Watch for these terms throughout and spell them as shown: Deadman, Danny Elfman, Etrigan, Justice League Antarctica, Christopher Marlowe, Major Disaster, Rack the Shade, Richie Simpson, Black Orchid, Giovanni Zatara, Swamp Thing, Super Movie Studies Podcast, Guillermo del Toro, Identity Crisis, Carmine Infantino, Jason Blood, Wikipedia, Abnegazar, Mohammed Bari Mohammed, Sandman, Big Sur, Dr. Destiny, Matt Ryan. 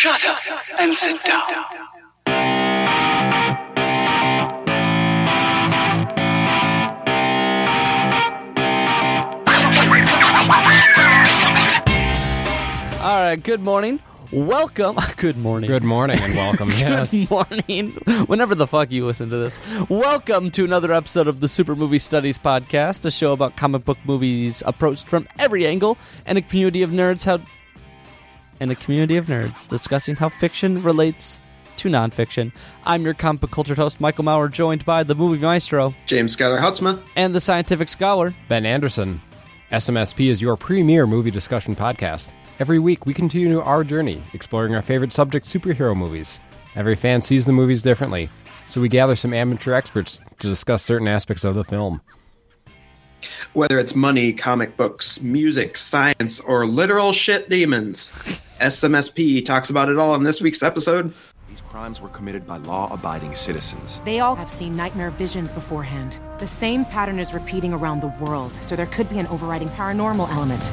Shut up and sit down. All right, good morning. Welcome. Good morning. Good morning and welcome. Yes. Good morning. Whenever the fuck you listen to this. Welcome to another episode of the Super Movie Studies Podcast, a show about comic book movies approached from every angle and a community of nerds discussing how fiction relates to nonfiction. I'm your comic book culture host, Michael Maurer, joined by the movie maestro, James Schuyler Houtsma, and the scientific scholar, Ben Anderson. SMSP is your premier movie discussion podcast. Every week, we continue our journey, exploring our favorite subject, superhero movies. Every fan sees the movies differently, so we gather some amateur experts to discuss certain aspects of the film. Whether it's money, comic books, music, science, or literal shit demons, SMSP talks about it all in this week's episode. These crimes were committed by law-abiding citizens. They all have seen nightmare visions beforehand. The same pattern is repeating around the world, so there could be an overriding paranormal element.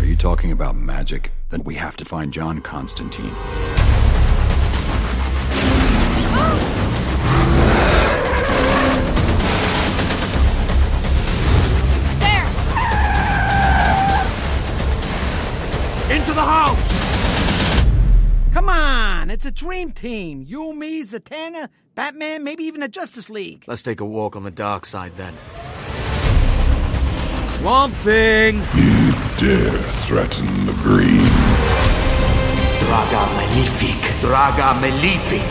Are you talking about magic? Then we have to find John Constantine. There! Into the house! Come on, it's a dream team. You, me, Zatanna, Batman, maybe even a Justice League. Let's take a walk on the dark side then. Swamp Thing! You dare threaten the green. Draga Malefic. Draga Malefic.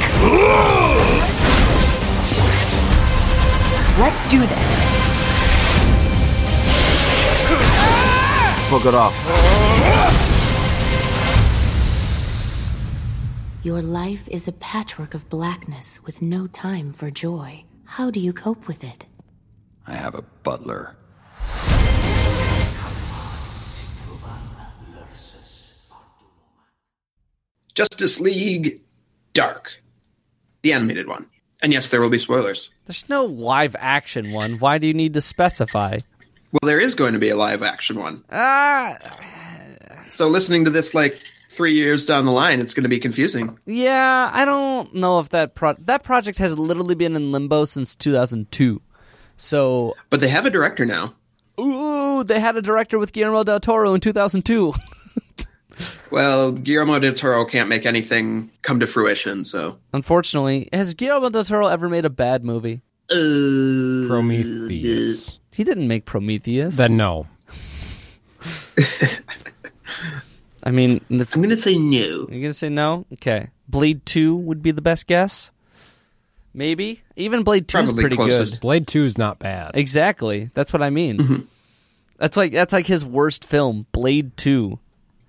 Let's do this. Fuck it off. Your life is a patchwork of blackness with no time for joy. How do you cope with it? I have a butler. Justice League Dark, the animated one. And yes, there will be spoilers. There's no live action one. Why do you need to specify? Well, there is going to be a live action one. So listening to this like 3 years down the line, it's going to be confusing. Yeah, I don't know if that that project has literally been in limbo since 2002. So, but they have a director now. Ooh, they had a director with Guillermo del Toro in 2002. Well, Guillermo del Toro can't make anything come to fruition, so... Unfortunately. Has Guillermo del Toro ever made a bad movie? Prometheus. He didn't make Prometheus. Then no. I mean... I'm going to say no. You're going to say no? Okay. Blade II would be the best guess? Maybe? Even Blade 2 is pretty good. Blade 2 is not bad. Exactly. That's what I mean. Mm-hmm. That's like his worst film, Blade 2.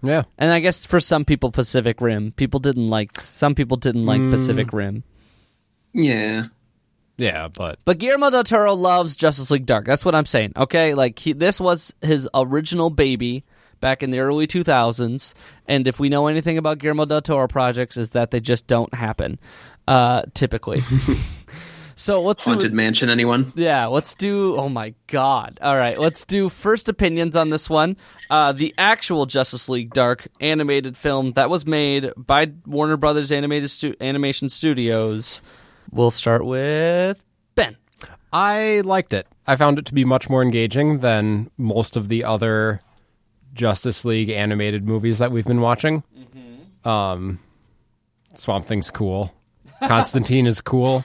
Yeah. And I guess for some people, Pacific Rim. Some people didn't like Pacific Rim. Yeah. Yeah, but Guillermo del Toro loves Justice League Dark. That's what I'm saying. Okay? Like, this was his original baby back in the early 2000s. And if we know anything about Guillermo del Toro projects, is that they just don't happen, typically. So let's Haunted Mansion, anyone? Yeah, let's do... Oh, my God. All right, let's do first opinions on this one. The actual Justice League Dark animated film that was made by Warner Brothers Animation Studios. We'll start with Ben. I liked it. I found it to be much more engaging than most of the other Justice League animated movies that we've been watching. Mm-hmm. Swamp Thing's cool. Constantine is cool.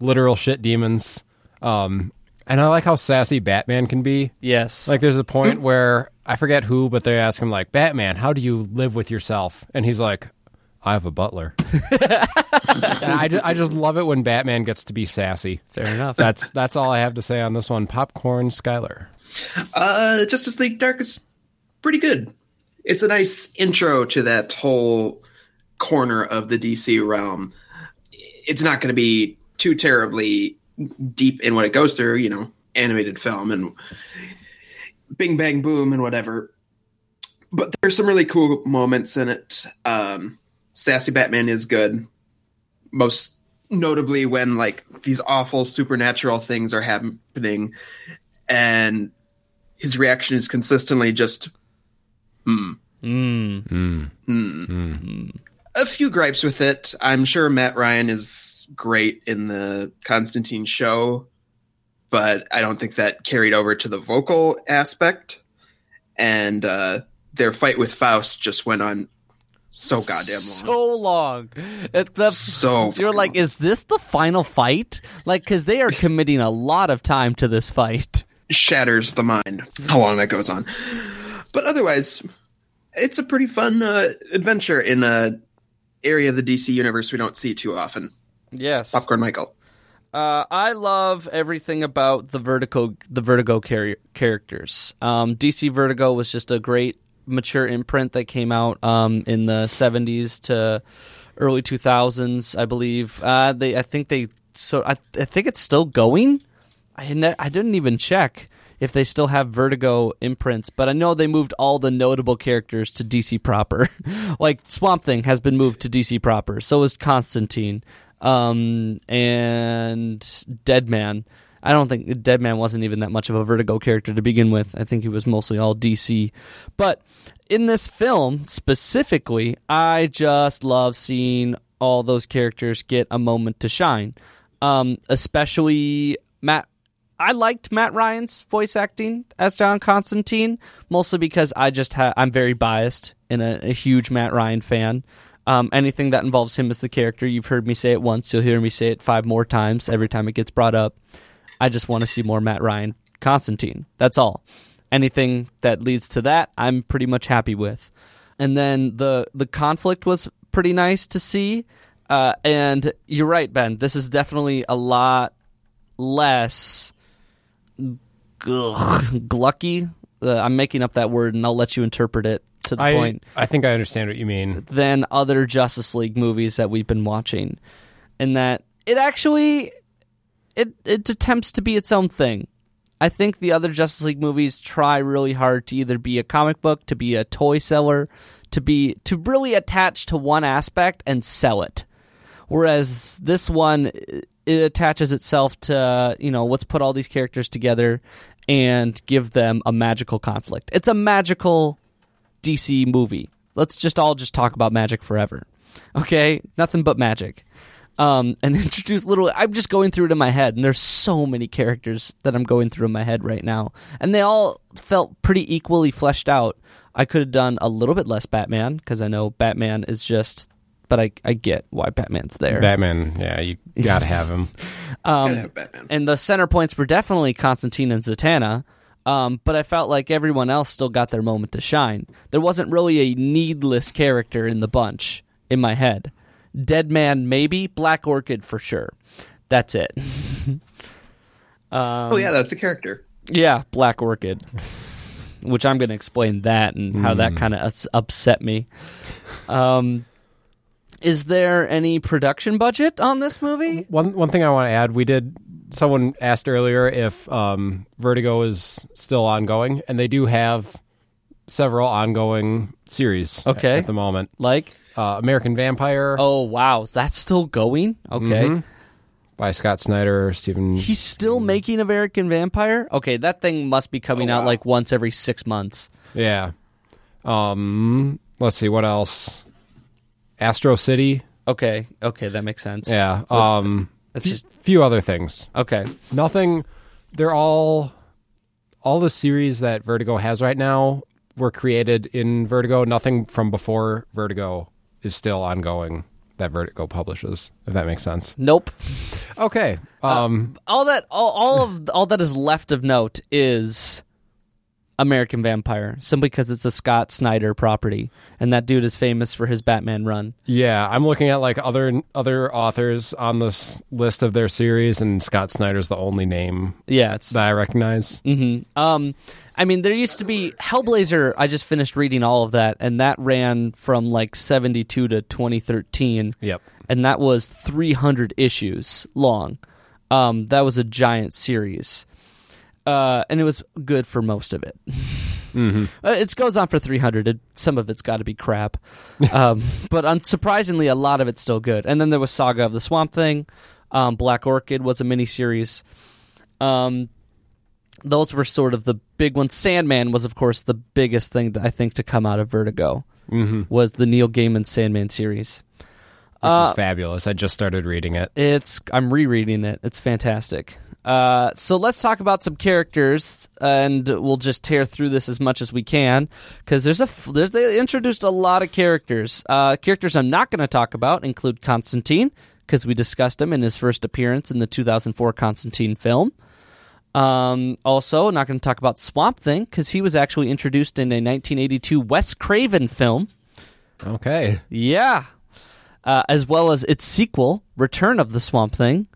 Literal shit demons. And I like how sassy Batman can be. Yes. Like, there's a point where, I forget who, but they ask him, like, Batman, how do you live with yourself? And he's like, I have a butler. I just love it when Batman gets to be sassy. Fair enough. That's all I have to say on this one. Popcorn Schuyler. Justice League Dark is pretty good. It's a nice intro to that whole corner of the DC realm. It's not going to be too terribly deep in what it goes through, you know, animated film and bing, bang, boom and whatever. But there's some really cool moments in it. Sassy Batman is good. Most notably when, like, these awful supernatural things are happening and his reaction is consistently just, A few gripes with it. I'm sure Matt Ryan is great in the Constantine show, but I don't think that carried over to the vocal aspect. And their fight with Faust just went on so goddamn long. So long. You're like, is this the final fight? Like, because they are committing a lot of time to this fight. Shatters the mind how long that goes on. But otherwise, it's a pretty fun adventure in an area of the DC universe we don't see too often. Yes. Popcorn Michael. I love everything about the Vertigo characters. DC Vertigo was just a great mature imprint that came out in the 70s to early 2000s, I believe. I think it's still going. I didn't even check if they still have Vertigo imprints, but I know they moved all the notable characters to DC proper. Like Swamp Thing has been moved to DC proper. So is Constantine. And Deadman. I don't think Deadman wasn't even that much of a Vertigo character to begin with. I think he was mostly all DC. But in this film specifically, I just love seeing all those characters get a moment to shine. Especially Matt. I liked Matt Ryan's voice acting as John Constantine, mostly because I'm very biased and a huge Matt Ryan fan. Anything that involves him as the character, you've heard me say it once, you'll hear me say it 5 more times every time it gets brought up. I just want to see more Matt Ryan Constantine. That's all. Anything that leads to that, I'm pretty much happy with. And then the conflict was pretty nice to see. And you're right, Ben. This is definitely a lot less glucky. I'm making up that word, and I'll let you interpret it. To the point. I think I understand what you mean. Than other Justice League movies that we've been watching. And that it actually it attempts to be its own thing. I think the other Justice League movies try really hard to either be a comic book, to be a toy seller, to really attach to one aspect and sell it. Whereas this one, it attaches itself to, let's put all these characters together and give them a magical conflict. It's a magical DC movie. Let's all talk about magic forever. Okay? Nothing but magic. And introduce little... I'm just going through it in my head, and there's so many characters that I'm going through in my head right now. And they all felt pretty equally fleshed out. I could have done a little bit less Batman, because I know Batman is just... But I get why Batman's there. Batman, yeah, you gotta have him. Gotta have Batman. And the center points were definitely Constantine and Zatanna. But I felt like everyone else still got their moment to shine. There wasn't really a needless character in the bunch in my head. Deadman, maybe. Black Orchid, for sure. That's it. That's a character. Yeah, Black Orchid. Which I'm going to explain that and how that kind of upset me. Is there any production budget on this movie? One thing I want to add, we did... Someone asked earlier if Vertigo is still ongoing, and they do have several ongoing series at the moment. Like? American Vampire. Oh, wow. Is that still going? Okay. Mm-hmm. By Scott Snyder, Stephen... He's still making American Vampire? Okay, that thing must be coming out like once every 6 months. Yeah. Let's see, what else? Astro City. Okay, that makes sense. Yeah. It's just a few other things. Okay. Nothing. They're all the series that Vertigo has right now were created in Vertigo. Nothing from before Vertigo is still ongoing that Vertigo publishes, if that makes sense. Nope. Okay. All that is left of note is American Vampire, simply because it's a Scott Snyder property, and that dude is famous for his Batman run. Yeah, I'm looking at like other authors on this list of their series, and Scott Snyder's the only name that I recognize. Mm-hmm. There used to be Hellblazer. I just finished reading all of that, and that ran from like 1972 to 2013. Yep, and that was 300 issues long. That was a giant series. And it was good for most of it. Mm-hmm. It goes on for 300. Some of it's got to be crap. But unsurprisingly, a lot of it's still good. And then there was Saga of the Swamp Thing. Black Orchid was a miniseries. Those were sort of the big ones. Sandman was, of course, the biggest thing that I think to come out of Vertigo, was the Neil Gaiman Sandman series. Which is fabulous. I just started reading it. I'm rereading it. It's fantastic. So let's talk about some characters, and we'll just tear through this as much as we can, because they introduced a lot of characters. Characters I'm not going to talk about include Constantine, because we discussed him in his first appearance in the 2004 Constantine film. Also, not going to talk about Swamp Thing, because he was actually introduced in a 1982 Wes Craven film. Okay. Yeah. As well as its sequel, Return of the Swamp Thing,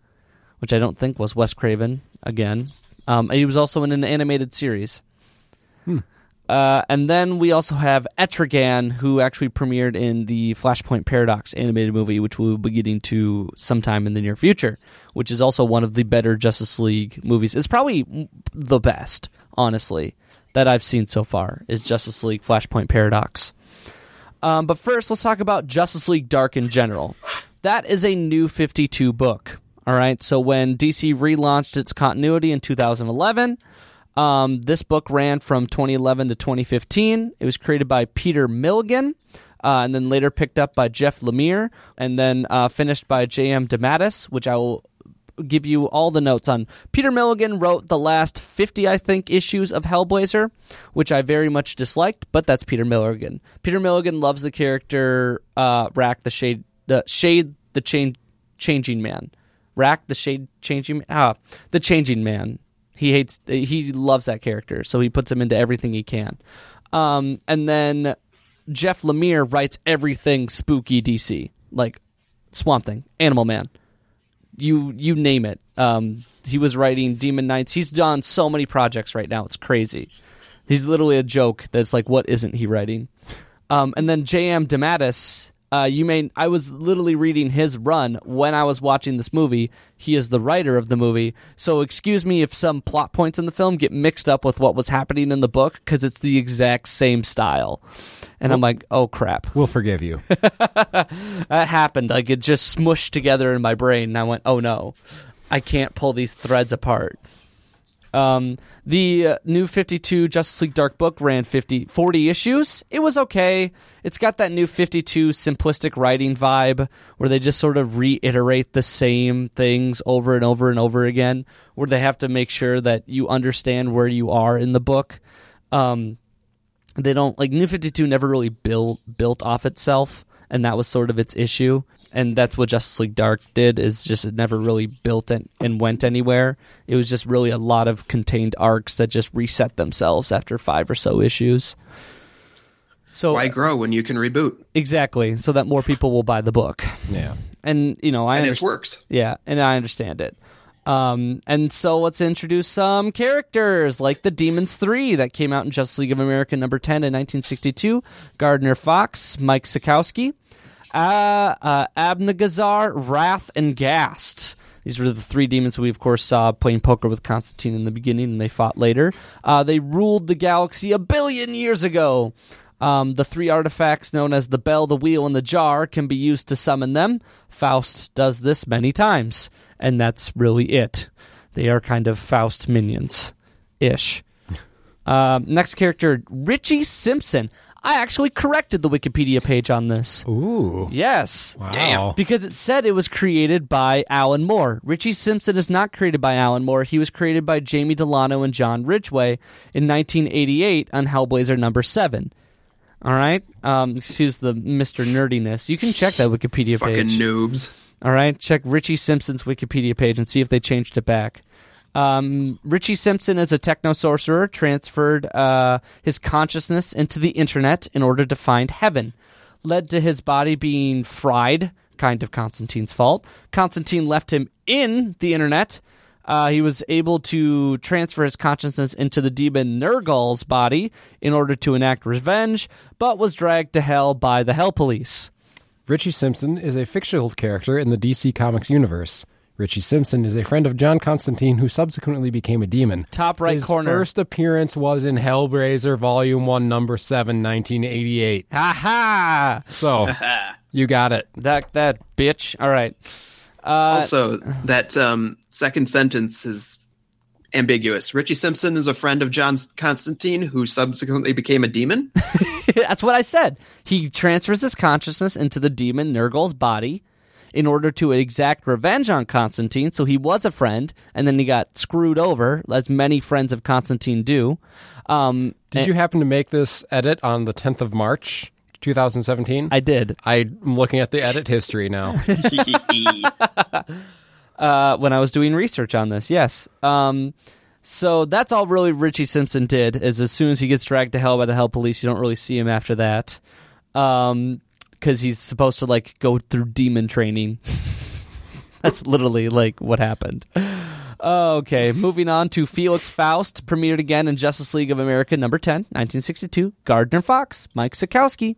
which I don't think was Wes Craven, again. And he was also in an animated series. And then we also have Etrigan, who actually premiered in the Flashpoint Paradox animated movie, which we'll be getting to sometime in the near future, which is also one of the better Justice League movies. It's probably the best, honestly, that I've seen so far, is Justice League Flashpoint Paradox. But first, let's talk about Justice League Dark in general. That is a New 52 book, all right? So when DC relaunched its continuity in 2011... this book ran from 2011 to 2015. It was created by Peter Milligan, and then later picked up by Jeff Lemire, and then finished by J.M. DeMatteis, which I will give you all the notes on. Peter Milligan wrote the last 50, I think, issues of Hellblazer, which I very much disliked, but that's Peter Milligan. Peter Milligan loves the character Rack the Shade, Changing Man. Rack the Shade Changing, the Changing Man. He loves that character, so he puts him into everything he can. And then Jeff Lemire writes everything spooky DC, like Swamp Thing, Animal Man, you name it. He was writing Demon Knights. He's done so many projects right now. It's crazy. He's literally a joke that's like, what isn't he writing? And then J.M. DeMatteis, I was literally reading his run when I was watching this movie. He is the writer of the movie, so excuse me if some plot points in the film get mixed up with what was happening in the book, because it's the exact same style. And I'm like, oh crap. We'll forgive you. That happened. Like, it just smooshed together in my brain, and I went, oh no, I can't pull these threads apart. The New 52 Justice League Dark book ran 40 issues. It was okay. It's got that New 52 simplistic writing vibe where they just sort of reiterate the same things over and over and over again, where they have to make sure that you understand where you are in the book. They don't, like, New 52 never really built off itself, and that was sort of its issue. And that's what Justice League Dark did, is just it never really built and went anywhere. It was just really a lot of contained arcs that just reset themselves after 5 or so issues. So why grow when you can reboot? Exactly, so that more people will buy the book. Yeah. And, you know, it works. Yeah, and I understand it. And so let's introduce some characters, like the Demons 3 that came out in Justice League of America number 10 in 1962. Gardner Fox, Mike Sikowski. Abnegazar, Wrath, and Ghast. These were the 3 demons we, of course, saw playing poker with Constantine in the beginning, and they fought later. They ruled the galaxy 1 billion years ago. The 3 artifacts known as the Bell, the Wheel, and the Jar can be used to summon them. Faust does this many times, and that's really it. They are kind of Faust minions-ish. Next character, Richie Simpson. I actually corrected the Wikipedia page on this. Ooh. Yes. Wow. Damn. Because it said it was created by Alan Moore. Richie Simpson is not created by Alan Moore. He was created by Jamie Delano and John Ridgway in 1988 on Hellblazer number 7. All right? Excuse the Mr. Nerdiness. You can check that Wikipedia page. Fucking noobs. All right? Check Richie Simpson's Wikipedia page and see if they changed it back. Richie Simpson is a techno-sorcerer, transferred his consciousness into the internet in order to find heaven. Led to his body being fried, kind of Constantine's fault. Constantine left him in the internet. He was able to transfer his consciousness into the demon Nergal's body in order to enact revenge, but was dragged to hell by the Hell Police. Richie Simpson is a fictional character in the DC Comics universe. Richie Simpson is a friend of John Constantine, who subsequently became a demon. Top right corner. His first appearance was in Hellblazer, Volume 1, Number 7, 1988. Ha-ha! So, you got it. That bitch. All right. Also, that second sentence is ambiguous. Richie Simpson is a friend of John Constantine, who subsequently became a demon. That's what I said. He transfers his consciousness into the demon Nurgle's body in order to exact revenge on Constantine. So he was a friend, and then he got screwed over, as many friends of Constantine do. Did you happen to make this edit on the 10th of March, 2017? I did. I'm looking at the edit history now. When I was doing research on this, yes. So that's all really Richie Simpson did, is as soon as he gets dragged to hell by the Hell Police, you don't really see him after that. Because he's supposed to like go through demon training. That's literally like what happened. Okay, moving on to Felix Faust, premiered again in Justice League of America number 10, 1962. Gardner Fox, Mike Sikowski.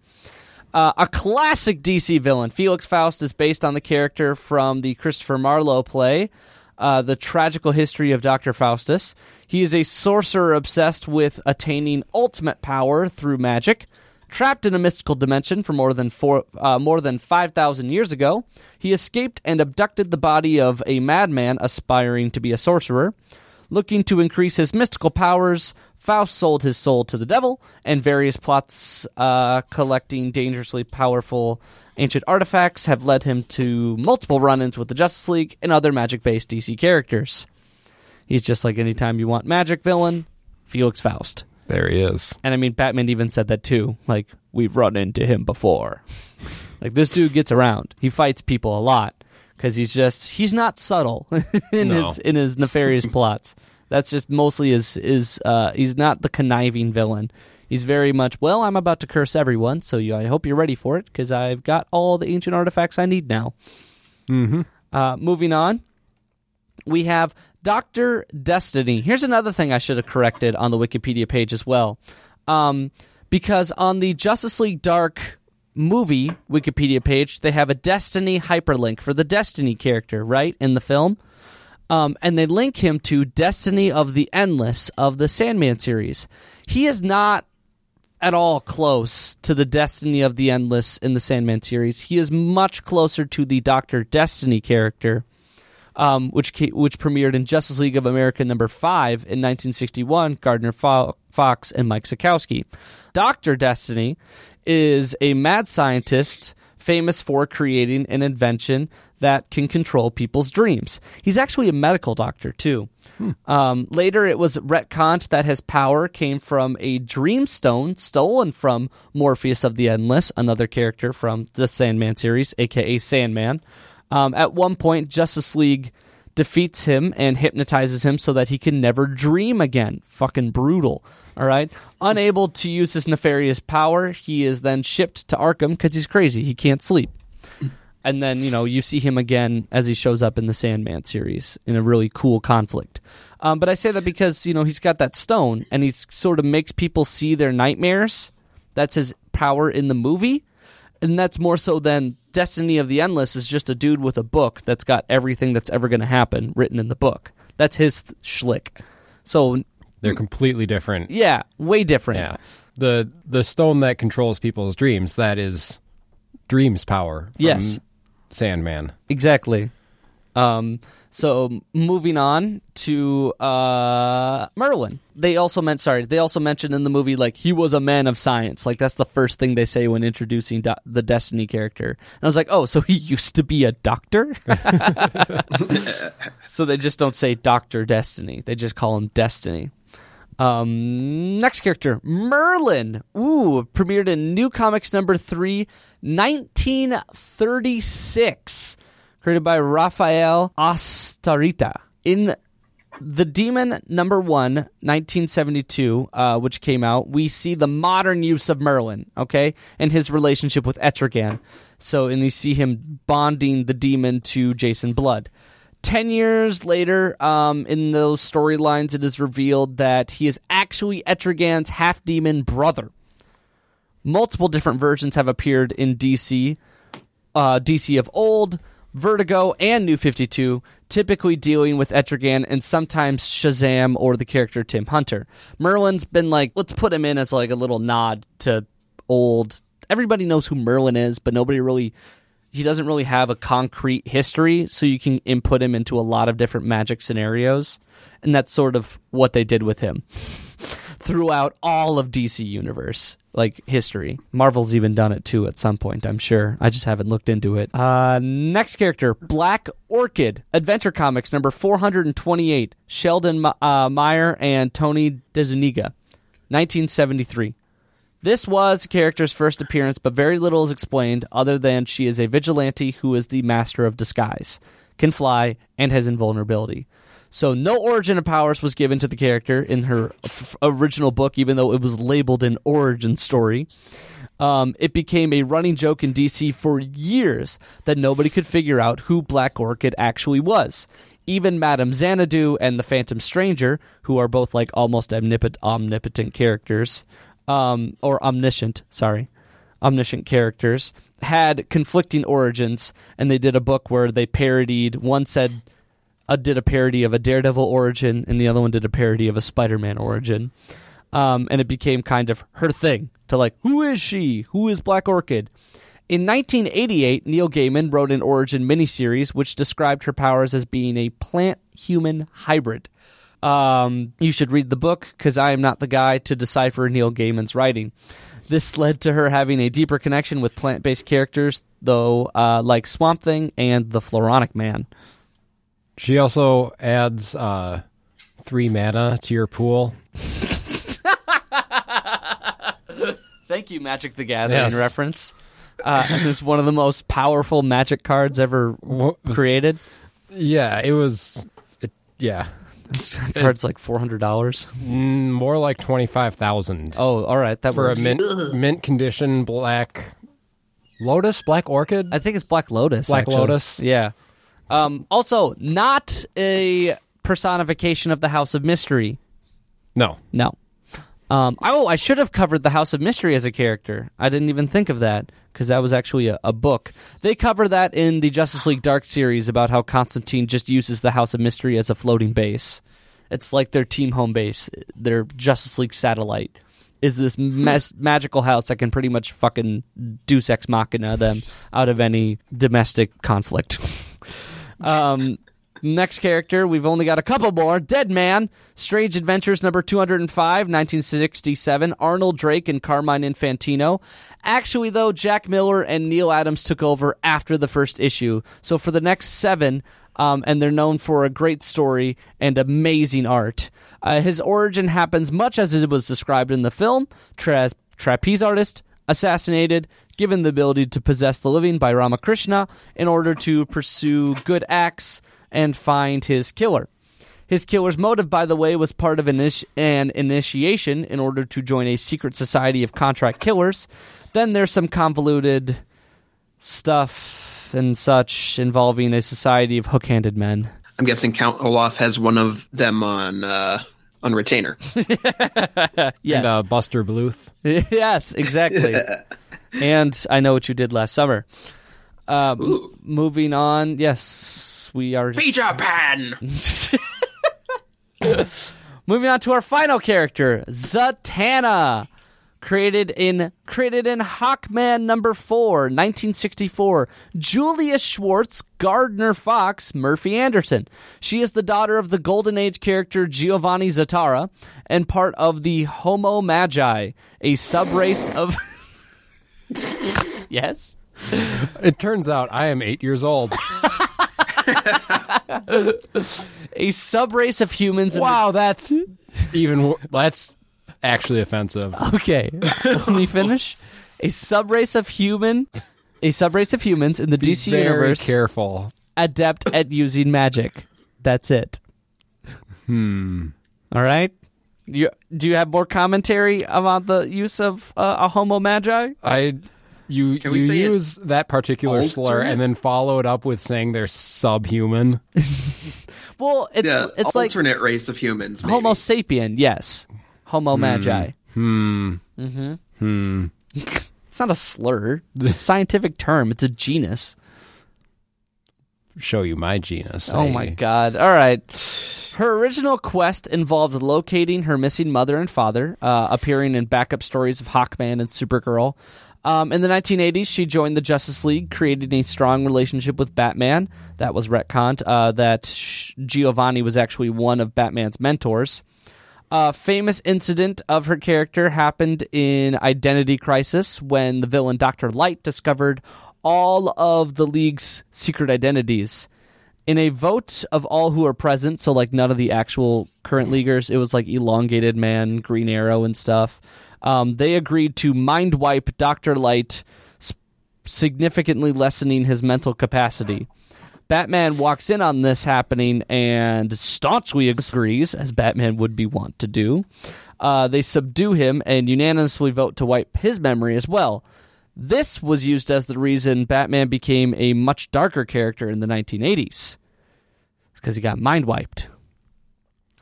A classic DC villain. Felix Faust is based on the character from the Christopher Marlowe play, The Tragical History of Dr. Faustus. He is a sorcerer obsessed with attaining ultimate power through magic. Trapped in a mystical dimension for more than 5,000 years ago, he escaped and abducted the body of a madman aspiring to be a sorcerer. Looking to increase his mystical powers, Faust sold his soul to the devil, and various plots collecting dangerously powerful ancient artifacts have led him to multiple run-ins with the Justice League and other magic-based DC characters. He's just like any time you want magic villain, Felix Faust. There he is. And I mean, Batman even said that too. Like, we've run into him before. Like, this dude gets around. He fights people a lot because he's not subtle in his nefarious plots. That's just mostly he's not the conniving villain. He's very much, well, I'm about to curse everyone, so I hope you're ready for it because I've got all the ancient artifacts I need now. Mm-hmm. Moving on, we have Dr. Destiny. Here's another thing I should have corrected on the Wikipedia page as well. Because on the Justice League Dark movie Wikipedia page, they have a Destiny hyperlink for the Destiny character, right, in the film. And they link him to Destiny of the Endless of the Sandman series. He is not at all close to the Destiny of the Endless in the Sandman series. He is much closer to the Dr. Destiny character. Which premiered in Justice League of America number 5 in 1961, Gardner Fox and Mike Sikowski. Dr. Destiny is a mad scientist famous for creating an invention that can control people's dreams. He's actually a medical doctor, too. Later, it was retconned that his power came from a dream stone stolen from Morpheus of the Endless, another character from the Sandman series, a.k.a. Sandman. At one point, Justice League defeats him and hypnotizes him so that he can never dream again. Fucking brutal, all right? Unable to use his nefarious power, he is then shipped to Arkham because he's crazy. He can't sleep. And then, you see him again as he shows up in the Sandman series in a really cool conflict. But I say that because, he's got that stone, and he sort of makes people see their nightmares. That's his power in the movie. And that's more so than Destiny of the Endless is just a dude with a book that's got everything that's ever going to happen written in the book. That's his schlick. So they're completely different. Yeah, way different. Yeah. The stone that controls people's dreams, that is Dream's power. Yes. Sandman. Exactly. So moving on to Merlin. They also mentioned in the movie, like, he was a man of science. Like, that's the first thing they say when introducing the Destiny character. And I was like, oh, so he used to be a doctor? So they just don't say Dr. Destiny. They just call him Destiny. Next character, Merlin. Ooh, premiered in New Comics number 3, 1936. Created by Rafael Astarita. In The Demon number 1, 1972, which came out, we see the modern use of Merlin, okay, and his relationship with Etrigan. So, and you see him bonding the demon to Jason Blood. 10 years later, in those storylines, it is revealed that he is actually Etrigan's half-demon brother. Multiple different versions have appeared in DC of old, Vertigo, and New 52, typically dealing with Etrigan and sometimes Shazam or the character Tim Hunter. Merlin's been like, let's put him in as like a little nod to old. Everybody knows who Merlin is, but nobody really... he doesn't really have a concrete history, so you can input him into a lot of different magic scenarios, and that's sort of what they did with him throughout all of DC Universe, like, history. Marvel's even done it, too, at some point, I'm sure. I just haven't looked into it. Next character, Black Orchid, Adventure Comics, number 428, Sheldon Meyer and Tony DeZuniga, 1973. This was the character's first appearance, but very little is explained other than she is a vigilante who is the master of disguise, can fly, and has invulnerability. So no origin of powers was given to the character in her original book, even though it was labeled an origin story. It became a running joke in DC for years that nobody could figure out who Black Orchid actually was. Even Madame Xanadu and the Phantom Stranger, who are both like almost omnipotent characters... or omniscient characters had conflicting origins, and they did a book where they parodied. One said, did a parody of a Daredevil origin, and the other one did a parody of a Spider-Man origin. And it became kind of her thing to like, who is she? Who is Black Orchid? In 1988, Neil Gaiman wrote an origin miniseries which described her powers as being a plant-human hybrid. You should read the book because I am not the guy to decipher Neil Gaiman's writing. This led to her having a deeper connection with plant-based characters, though, like Swamp Thing and the Floronic Man. She also adds 3 mana to your pool. Thank you, Magic the Gathering reference. It was one of the most powerful Magic cards ever created. Yeah, it was... Card's like $400. More like $25,000. Oh, all right. That for works. A mint condition Black Lotus, Black Orchid. I think it's Black Lotus. Lotus. Yeah. Also, not a personification of the House of Mystery. No. I should have covered the House of Mystery as a character. I didn't even think of that because that was actually a book. They cover that in the Justice League Dark series about how Constantine just uses the House of Mystery as a floating base. It's like their team home base, their Justice League satellite, is this magical house that can pretty much fucking deus ex machina them out of any domestic conflict. Next character, we've only got a couple more. Deadman, Strange Adventures number 205, 1967. Arnold Drake and Carmine Infantino. Actually, though, Jack Miller and Neil Adams took over after the first issue. So for the next 7, and they're known for a great story and amazing art. His origin happens much as it was described in the film. Trapeze artist, assassinated, given the ability to possess the living by Ramakrishna in order to pursue good acts and find his killer. His killer's motive, by the way, was part of an initiation in order to join a secret society of contract killers. Then there's some convoluted stuff and such involving a society of hook-handed men. I'm guessing Count Olaf has one of them on retainer. Yes. And Buster Bluth. Yes, exactly. And I Know What You Did Last Summer. Moving on, yes, we are... Peter Pan! Moving on to our final character, Zatanna, created in Hawkman number 4, 1964. Julia Schwartz, Gardner Fox, Murphy Anderson. She is the daughter of the Golden Age character Giovanni Zatara and part of the Homo Magi, a sub-race of... Yes? It turns out I am 8 years old. A subrace of humans. Wow, that's actually offensive. Okay, let me finish. A subrace of humans in the DC universe. Careful. Adept at using magic. That's it. All right. Do you have more commentary about the use of a Homo Magi? You use that particular slur and then follow it up with saying they're subhuman. Well, it's like alternate race of humans. Maybe. Homo sapien, yes. Homo Magi. It's not a slur. It's a scientific term. It's a genus. show you my genus. Oh, my God. All right. Her original quest involved locating her missing mother and father, appearing in backup stories of Hawkman and Supergirl. In the 1980s, she joined the Justice League, creating a strong relationship with Batman. That was retconned, that Giovanni was actually one of Batman's mentors. A famous incident of her character happened in Identity Crisis when the villain Dr. Light discovered all of the League's secret identities. In a vote of all who are present, so like none of the actual current Leaguers, it was like Elongated Man, Green Arrow and stuff. They agreed to mind wipe Dr. Light, significantly lessening his mental capacity. Batman walks in on this happening and staunchly agrees, as Batman would be wont to do. They subdue him and unanimously vote to wipe his memory as well. This was used as the reason Batman became a much darker character in the 1980s. It's because he got mind wiped.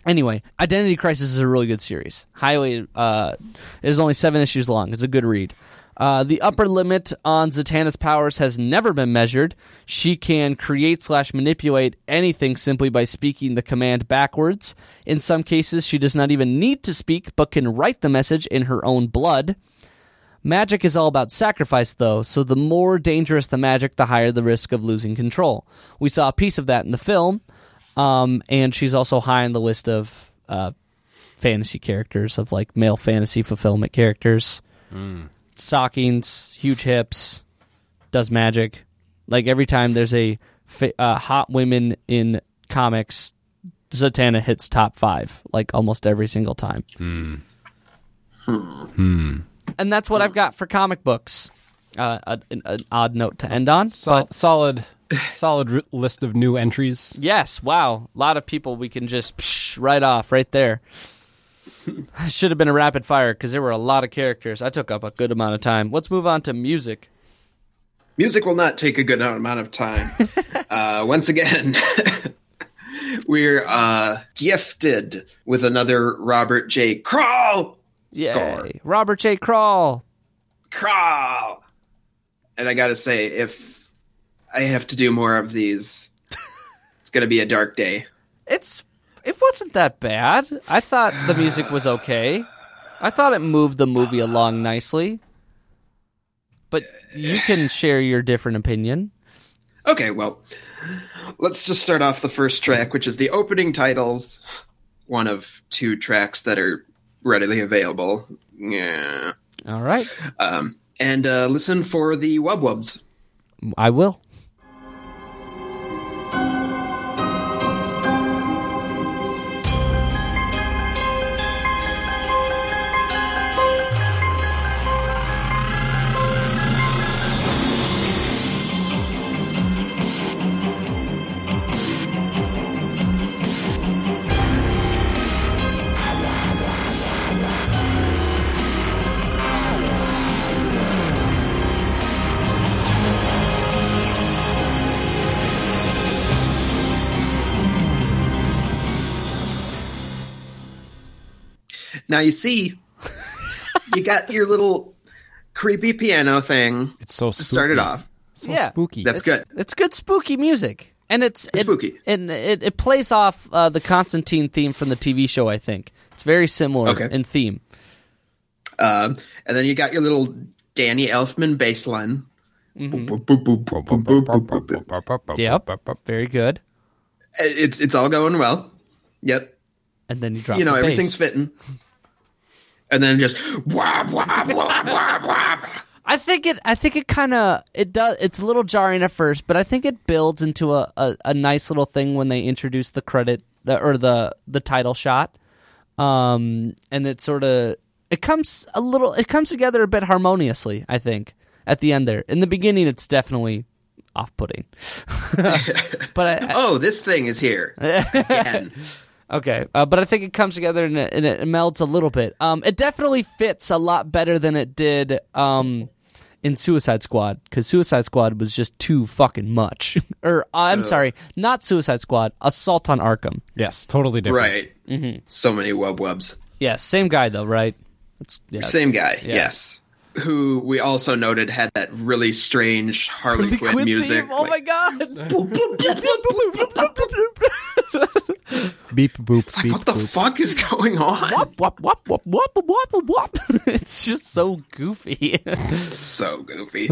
Anyway, Identity Crisis is a really good series. Highly, it is only 7 issues long. It's a good read. The upper limit on Zatanna's powers has never been measured. She can create/manipulate anything simply by speaking the command backwards. In some cases, she does not even need to speak, but can write the message in her own blood. Magic is all about sacrifice, though, so the more dangerous the magic, the higher the risk of losing control. We saw a piece of that in the film, and she's also high on the list of fantasy characters, of like male fantasy fulfillment characters. Mm. Stockings, huge hips, does magic. Like every time there's a hot women in comics, Zatanna hits top 5 like almost every single time. Mm. Hmm. And that's what I've got for comic books. An odd note to end on. Solid list of new entries. Yes. Wow. A lot of people we can just right off right there. Should have been a rapid fire because there were a lot of characters. I took up a good amount of time. Let's move on to music. Music will not take a good amount of time. Once again, we're gifted with another Robert J. Kral score. Yay. Robert J. Kral. And I got to say, if I have to do more of these, it's going to be a dark day. It wasn't that bad. I thought the music was okay. I thought it moved the movie along nicely. But you can share your different opinion. Okay, well, let's just start off the first track, which is the opening titles. One of 2 tracks that are readily available. Yeah. All right. And listen for the Wub Wubs. I will. Now you see, you got your little creepy piano thing. It's so spooky. Started off. So yeah, spooky. That's good. It's good spooky music, and it's spooky, and it plays off the Constantine theme from the TV show. I think it's very similar in theme. And then you got your little Danny Elfman bass line. Mm-hmm. Yep, very good. It's all going well. Yep. And then you drop. You know, everything's fitting. And then just wah, wah, wah, wah, wah. I think it kind of does. It's a little jarring at first, but I think it builds into a nice little thing when they introduce the credit or the title shot, and it sort of it comes together a bit harmoniously. I think at the end there, in the beginning, it's definitely off-putting. But this thing is here again. Okay, but I think it comes together and it melds a little bit. It definitely fits a lot better than it did in Suicide Squad, because Suicide Squad was just too fucking much. Sorry, not Suicide Squad, Assault on Arkham. Yes, totally different. Right. Mm-hmm. So many web webs. Yes, yeah, same guy though, right? Same guy, yeah. Yes. who we also noted had that really strange Harley Quinn music. Oh my god! Beep boop. It's like, what the fuck is going on? Wop wop wop wop wop wop wop. It's just so goofy. So goofy.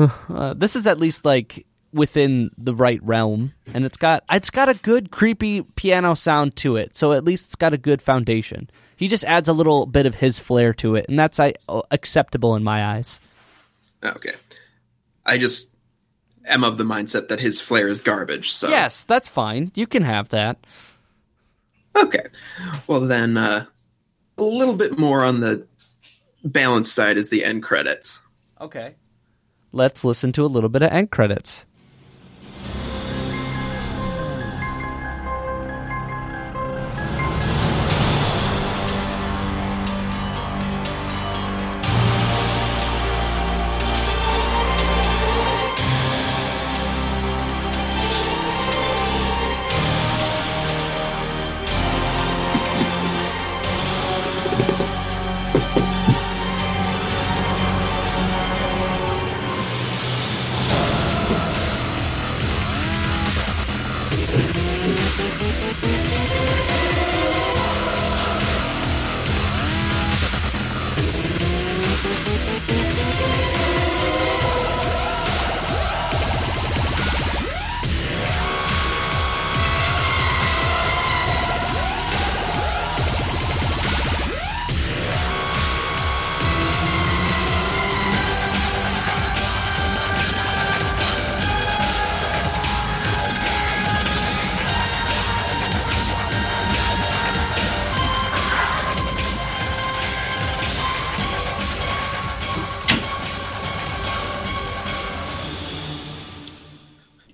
This is at least like within the right realm, and it's got a good creepy piano sound to it. So at least it's got a good foundation. He just adds a little bit of his flair to it, and that's acceptable in my eyes. Okay. I just am of the mindset that his flair is garbage, so... Yes, that's fine. You can have that. Okay. Well, then, a little bit more on the balance side is the end credits. Okay. Let's listen to a little bit of end credits.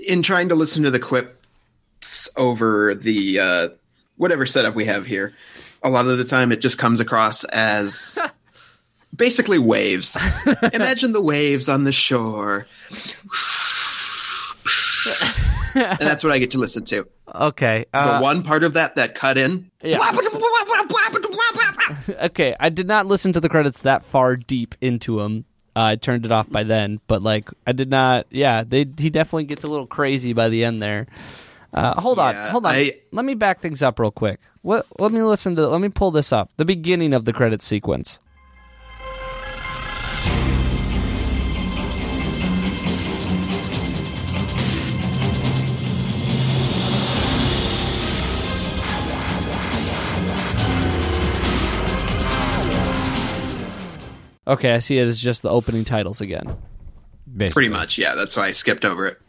In trying to listen to the quips over the whatever setup we have here, a lot of the time it just comes across as basically waves. Imagine the waves on the shore. And that's what I get to listen to. Okay. The one part of that cut in. Yeah. Okay, I did not listen to the credits that far deep into them. I turned it off by then, but like I did not. Yeah, he definitely gets a little crazy by the end there. Hold on. Let me back things up real quick. Let me pull this up. The beginning of the credit sequence. Okay, I see it as just the opening titles again. Basically. Pretty much, yeah. That's why I skipped over it.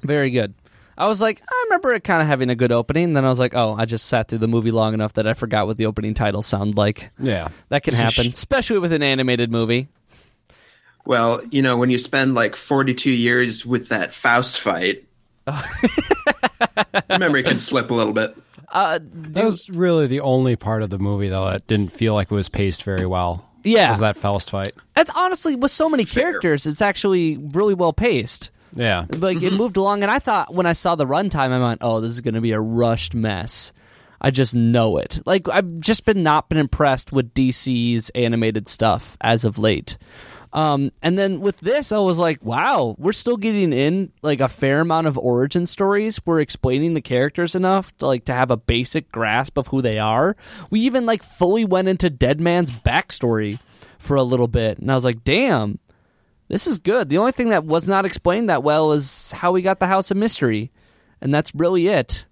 Very good. I was like, I remember it kind of having a good opening, and then I was like, oh, I just sat through the movie long enough that I forgot what the opening titles sound like. Yeah. That can happen, especially with an animated movie. Well, you know, when you spend like 42 years with that Faust fight, memory can slip a little bit. That was really the only part of the movie, though, that didn't feel like it was paced very well. Yeah. Was that Faust fight. That's honestly, with so many characters, it's actually really well paced. Yeah. Like, it moved along, and I thought when I saw the runtime, I went, oh, this is going to be a rushed mess. I just know it. Like, I've just not been impressed with DC's animated stuff as of late. And then with this, I was like, wow, we're still getting in, like, a fair amount of origin stories. We're explaining the characters enough to, like, to have a basic grasp of who they are. We even, like, fully went into Deadman's backstory for a little bit. And I was like, damn, this is good. The only thing that was not explained that well is how we got the House of Mystery. And that's really it.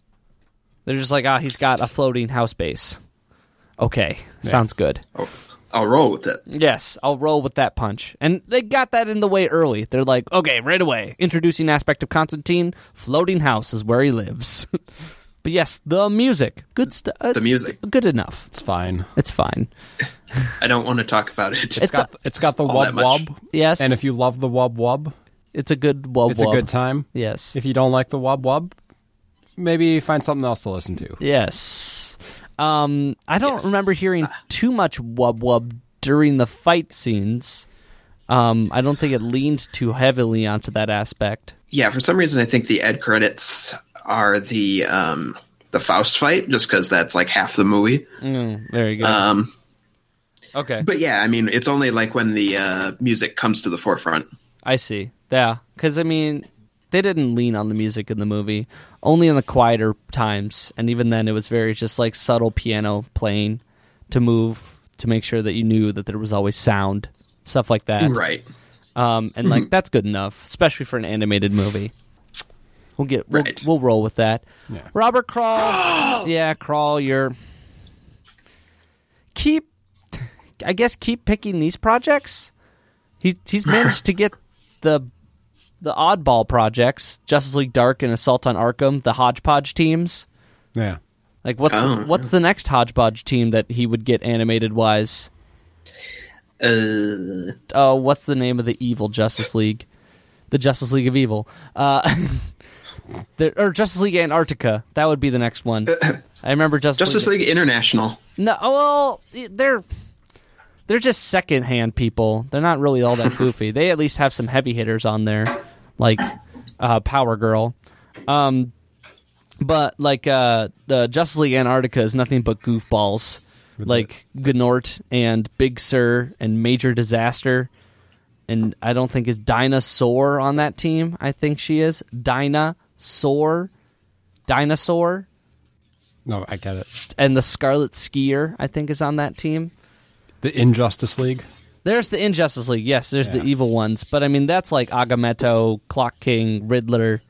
They're just like, he's got a floating house base. Okay, yeah. Sounds good. Oh. I'll roll with it. Yes, I'll roll with that punch. And they got that in the way early. They're like, okay, right away, introducing aspect of Constantine, floating house is where he lives. But yes, the music. Good stuff. The music. Good enough. It's fine. I don't want to talk about it. It's got the wub wub. Yes. And if you love the wub wub. It's a good wub wub. It's a good time. Yes. If you don't like the wub wub, maybe find something else to listen to. Yes. I don't remember hearing too much wub wub during the fight scenes. I don't think it leaned too heavily onto that aspect. Yeah, for some reason I think the end credits are the Faust fight, just because that's like half the movie. There you go. Okay. But yeah, I mean, it's only like when the music comes to the forefront. I see. Yeah, because I mean, they didn't lean on the music in the movie, only in the quieter times, and even then it was very just like subtle piano playing to move, to make sure that you knew that there was always sound, stuff like that. Right. And like, that's good enough, especially for an animated movie. We'll roll with that. Yeah. Robert Kral. Yeah, Kral, you're... Keep picking these projects. He's managed to get the oddball projects, Justice League Dark and Assault on Arkham, the hodgepodge teams. Yeah. Like, what's the next hodgepodge team that he would get animated-wise? What's the name of the evil Justice League? The Justice League of Evil. Or Justice League Antarctica. That would be the next one. I remember Justice League International. No, well, they're just secondhand people. They're not really all that goofy. They at least have some heavy hitters on there, like Power Girl. But like the Justice League Antarctica is nothing but goofballs, like Gnort and Big Sur and Major Disaster. And I don't think it's Dinosaur on that team. I think she is. Dinosaur. No, I get it. And the Scarlet Skier, I think, is on that team. The Injustice League? There's the Injustice League, yes. There's the evil ones. But, I mean, that's like Agamotto, Clock King, Riddler,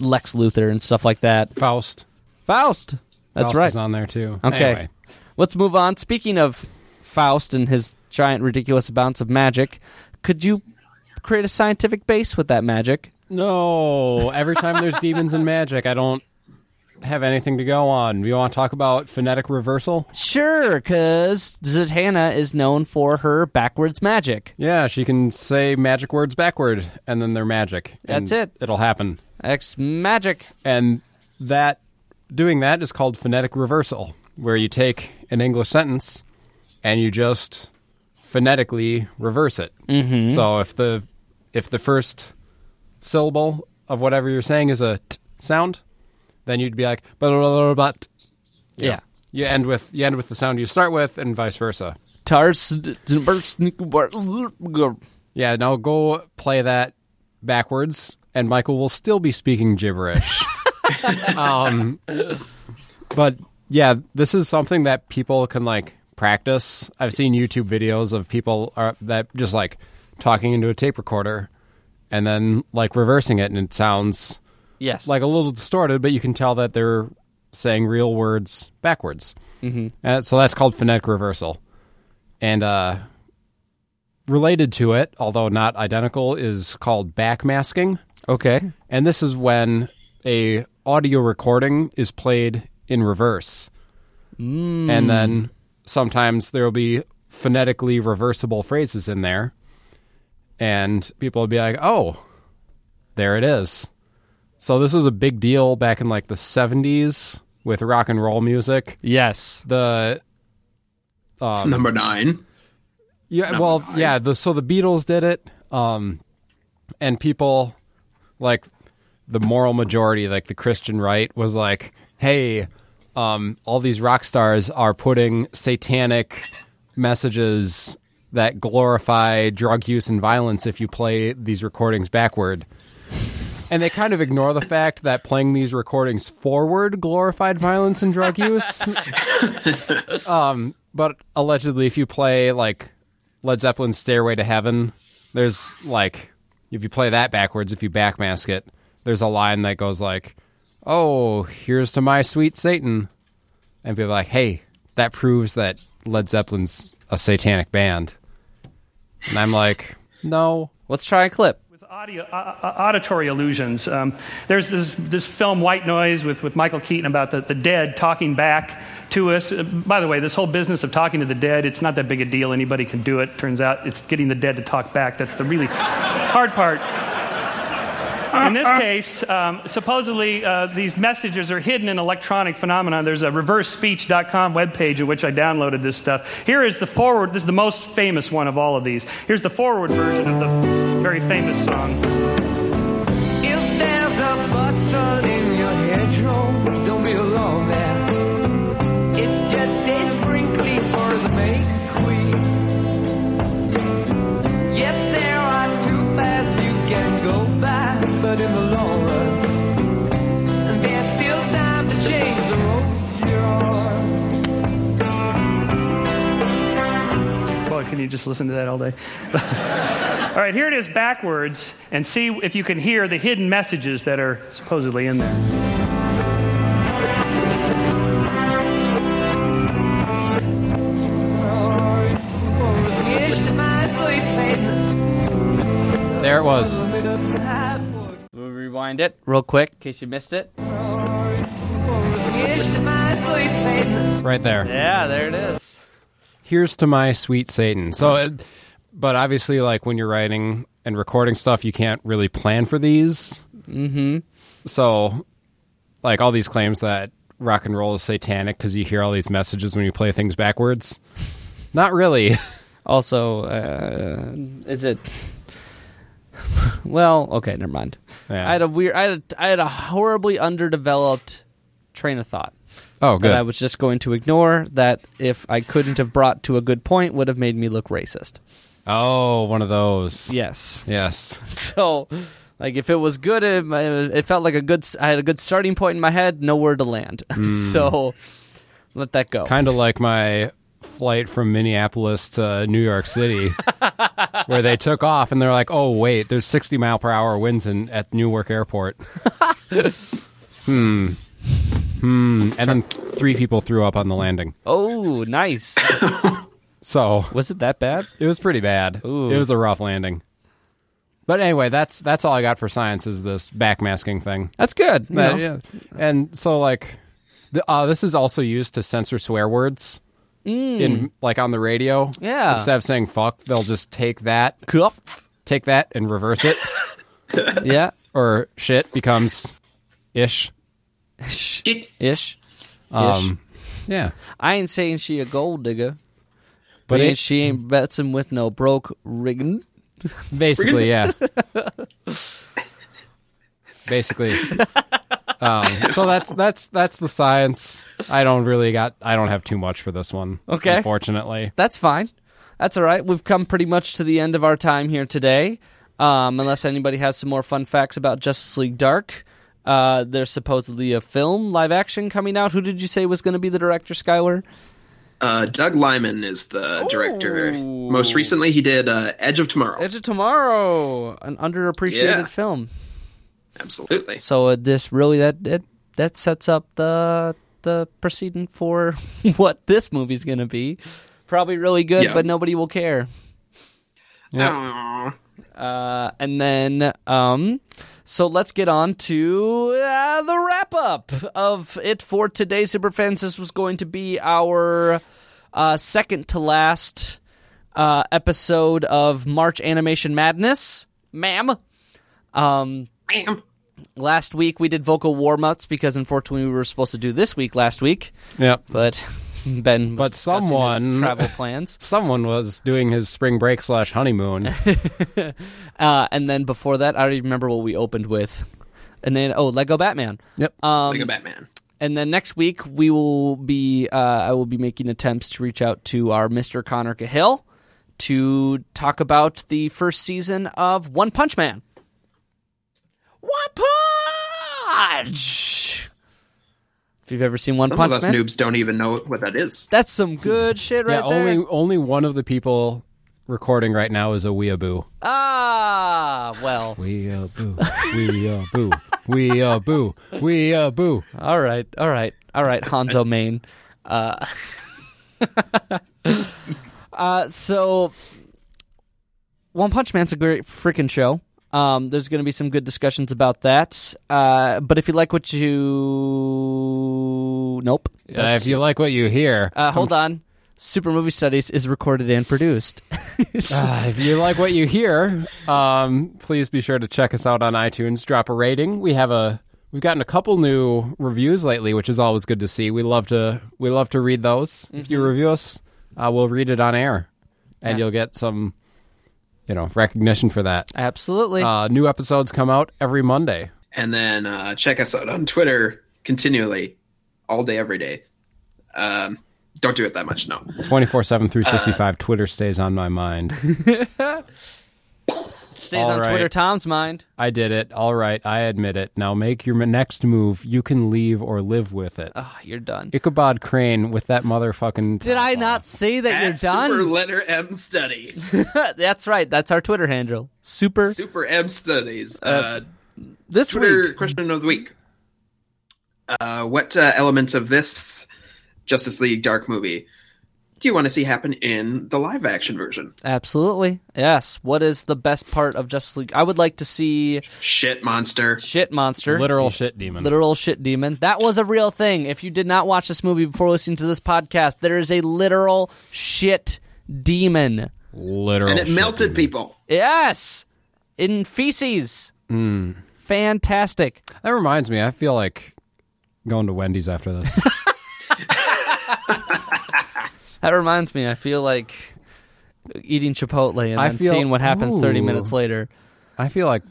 Lex Luthor, and stuff like that. Faust. That's right. Faust is on there, too. Okay. Anyway. Let's move on. Speaking of Faust and his giant, ridiculous amounts of magic, could you create a scientific base with that magic? No. Every time there's demons and magic, I don't have anything to go on. We want to talk about phonetic reversal? Sure, because Zatanna is known for her backwards magic. Yeah, she can say magic words backward, and then they're magic. That's it. It'll happen. Ex magic. And that doing that is called phonetic reversal, where you take an English sentence and you just phonetically reverse it. Mm-hmm. So if the first syllable of whatever you're saying is a t sound, then you'd be like, but yeah. You end with the sound you start with, and vice versa. Yeah, now go play that backwards, and Michael will still be speaking gibberish. But yeah, this is something that people can like practice. I've seen YouTube videos of people that just like talking into a tape recorder, and then like reversing it, and it sounds... Yes. Like a little distorted, but you can tell that they're saying real words backwards. Mm-hmm. So that's called phonetic reversal. And related to it, although not identical, is called backmasking. Okay. And this is when a audio recording is played in reverse. Mm. And then sometimes there will be phonetically reversible phrases in there. And people will be like, oh, there it is. So this was a big deal back in like the 70s with rock and roll music. Yes. The number 9. Yeah, number well, 9. Yeah, so the Beatles did it. And people like the moral majority, like the Christian right, was like, "Hey, all these rock stars are putting satanic messages that glorify drug use and violence if you play these recordings backward." And they kind of ignore the fact that playing these recordings forward glorified violence and drug use. But allegedly, if you play, like, Led Zeppelin's Stairway to Heaven, there's, like, if you play that backwards, if you backmask it, there's a line that goes, like, "Oh, here's to my sweet Satan." And people are like, "Hey, that proves that Led Zeppelin's a satanic band." And I'm like, no. Let's try a clip. Auditory illusions. There's this film White Noise with Michael Keaton about the dead talking back to us. By the way, this whole business of talking to the dead, it's not that big a deal. Anybody can do it. Turns out it's getting the dead to talk back. That's the really hard part. In this case, supposedly these messages are hidden in electronic phenomena. There's a reversespeech.com webpage at which I downloaded this stuff. Here is the forward. This is the most famous one of all of these. Here's the forward version of the very famous song. If there's a bustle in your hedgerow, don't be alone there. It's just a sprinkling for the May Queen. good in the long run. And there's still time to change the road you're on. Boy, can you just listen to that all day? All right, here it is backwards, and see if you can hear the hidden messages that are supposedly in there. There it was. We'll rewind it real quick in case you missed it. Right there. Yeah, there it is. Here's to my sweet Satan. So, but obviously, like when you're writing and recording stuff, you can't really plan for these. Mm-hmm. So, like all these claims that rock and roll is satanic because you hear all these messages when you play things backwards. Not really. Also, is it? Well, okay, never mind. Yeah. I had a horribly underdeveloped train of thought. Oh, good. That I was just going to ignore. That if I couldn't have brought to a good point, would have made me look racist. Oh, one of those. Yes. So, like, if it was good, it felt like a good. I had a good starting point in my head. Nowhere to land. So, let that go. Kind of like my flight from Minneapolis to New York City, where they took off and they're like, "Oh wait, there's 60-mile-per-hour winds at Newark Airport." And then 3 people threw up on the landing. Oh, nice. So was it that bad? It was pretty bad. Ooh. It was a rough landing. But anyway, that's all I got for science is this backmasking thing. That's good. Yeah. And so like, this is also used to censor swear words. In like on the radio, yeah. Instead of saying "fuck," they'll just take that, and reverse it. Yeah, or shit becomes ish, shit ish. Yeah. I ain't saying she a gold digger, but she ain't betsing with no broke riggin. Basically, yeah. Basically. So that's the science. I don't have too much for this one. Okay. Unfortunately. That's fine. That's all right. We've come pretty much to the end of our time here today. Unless anybody has some more fun facts about Justice League Dark. There's supposedly a film, live action, coming out. Who did you say was going to be the director, Skyler? Doug Liman is the director. Most recently, he did Edge of Tomorrow. Edge of Tomorrow, an underappreciated film. Absolutely. So this really that sets up the precedent for what this movie's going to be. Probably really good, but nobody will care. Yeah. And then so let's get on to the wrap up of it for today, Superfans. This was going to be our second to last episode of March Animation Madness, ma'am. Last week we did vocal warm-ups because unfortunately we were supposed to do this week last week. Yep. But Ben was discussing his travel plans. Someone was doing his spring break / honeymoon. And then before that, I don't even remember what we opened with. And then, Lego Batman. Yep, Lego Batman. And then next week we will be, I will be making attempts to reach out to our Mr. Connor Cahill to talk about the first season of One Punch Man. One Punch! If you've ever seen One Punch Man. Some of us noobs don't even know what that is. That's some good shit right there. Only one of the people recording right now is a weeaboo. Ah, well. Weeaboo. Weeaboo. Weeaboo. Weeaboo. All right, Hanzo Main. So, One Punch Man's a great freaking show. There's going to be some good discussions about that. But if you like what you... Nope. If you like what you hear... hold on. Super Movie Studies is recorded and produced. If you like what you hear, please be sure to check us out on iTunes. Drop a rating. We've gotten a couple new reviews lately, which is always good to see. We love to read those. Mm-hmm. If you review us, we'll read it on air. And you'll get some... recognition for that. Absolutely. New episodes come out every Monday. And then check us out on Twitter continually, all day, every day. Don't do it that much, no. 24/7, 365, Twitter stays on my mind. Stays on Twitter, Tom's mind. I did it. All right. I admit it. Now make your next move. You can leave or live with it. Oh, you're done. Ichabod Crane with that motherfucking... Did I not say that you're done? Super Letter M Studies. That's right. That's our Twitter handle. Super M Studies. This Twitter week. Question of the week. What elements of this Justice League Dark movie do you want to see happen in the live-action version? Absolutely. Yes. What is the best part of Justice League? I would like to see... Shit monster. Literal shit demon. That was a real thing. If you did not watch this movie before listening to this podcast, there is a literal shit demon. And it melted people. Yes! In feces. Mm. Fantastic. That reminds me, I feel like going to Wendy's after this. That reminds me, I feel like eating Chipotle and seeing what happens 30 minutes later. I feel like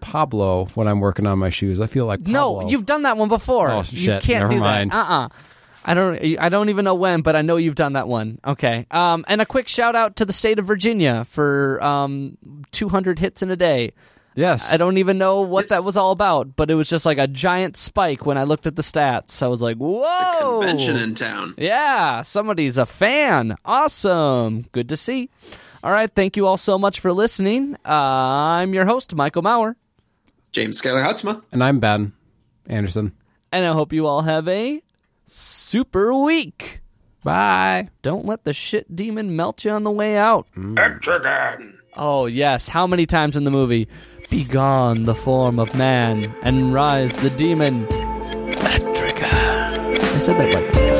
Pablo when I'm working on my shoes. I feel like Pablo. No, you've done that one before. Oh, shit. You can't Never mind. I don't even know when, but I know you've done that one. Okay. And a quick shout out to the state of Virginia for 200 hits in a day. Yes. I don't even know what that was all about, but it was just like a giant spike when I looked at the stats. I was like, whoa! It's a convention in town. Yeah, somebody's a fan. Awesome. Good to see. All right, thank you all so much for listening. I'm your host, Michael Maurer. James Schuyler-Hutzma. And I'm Ben Anderson. And I hope you all have a super week. Bye. Don't let the shit demon melt you on the way out. Etrigan! Oh, yes. How many times in the movie? Be gone the form of man and rise the demon. Etrigan. I said that like...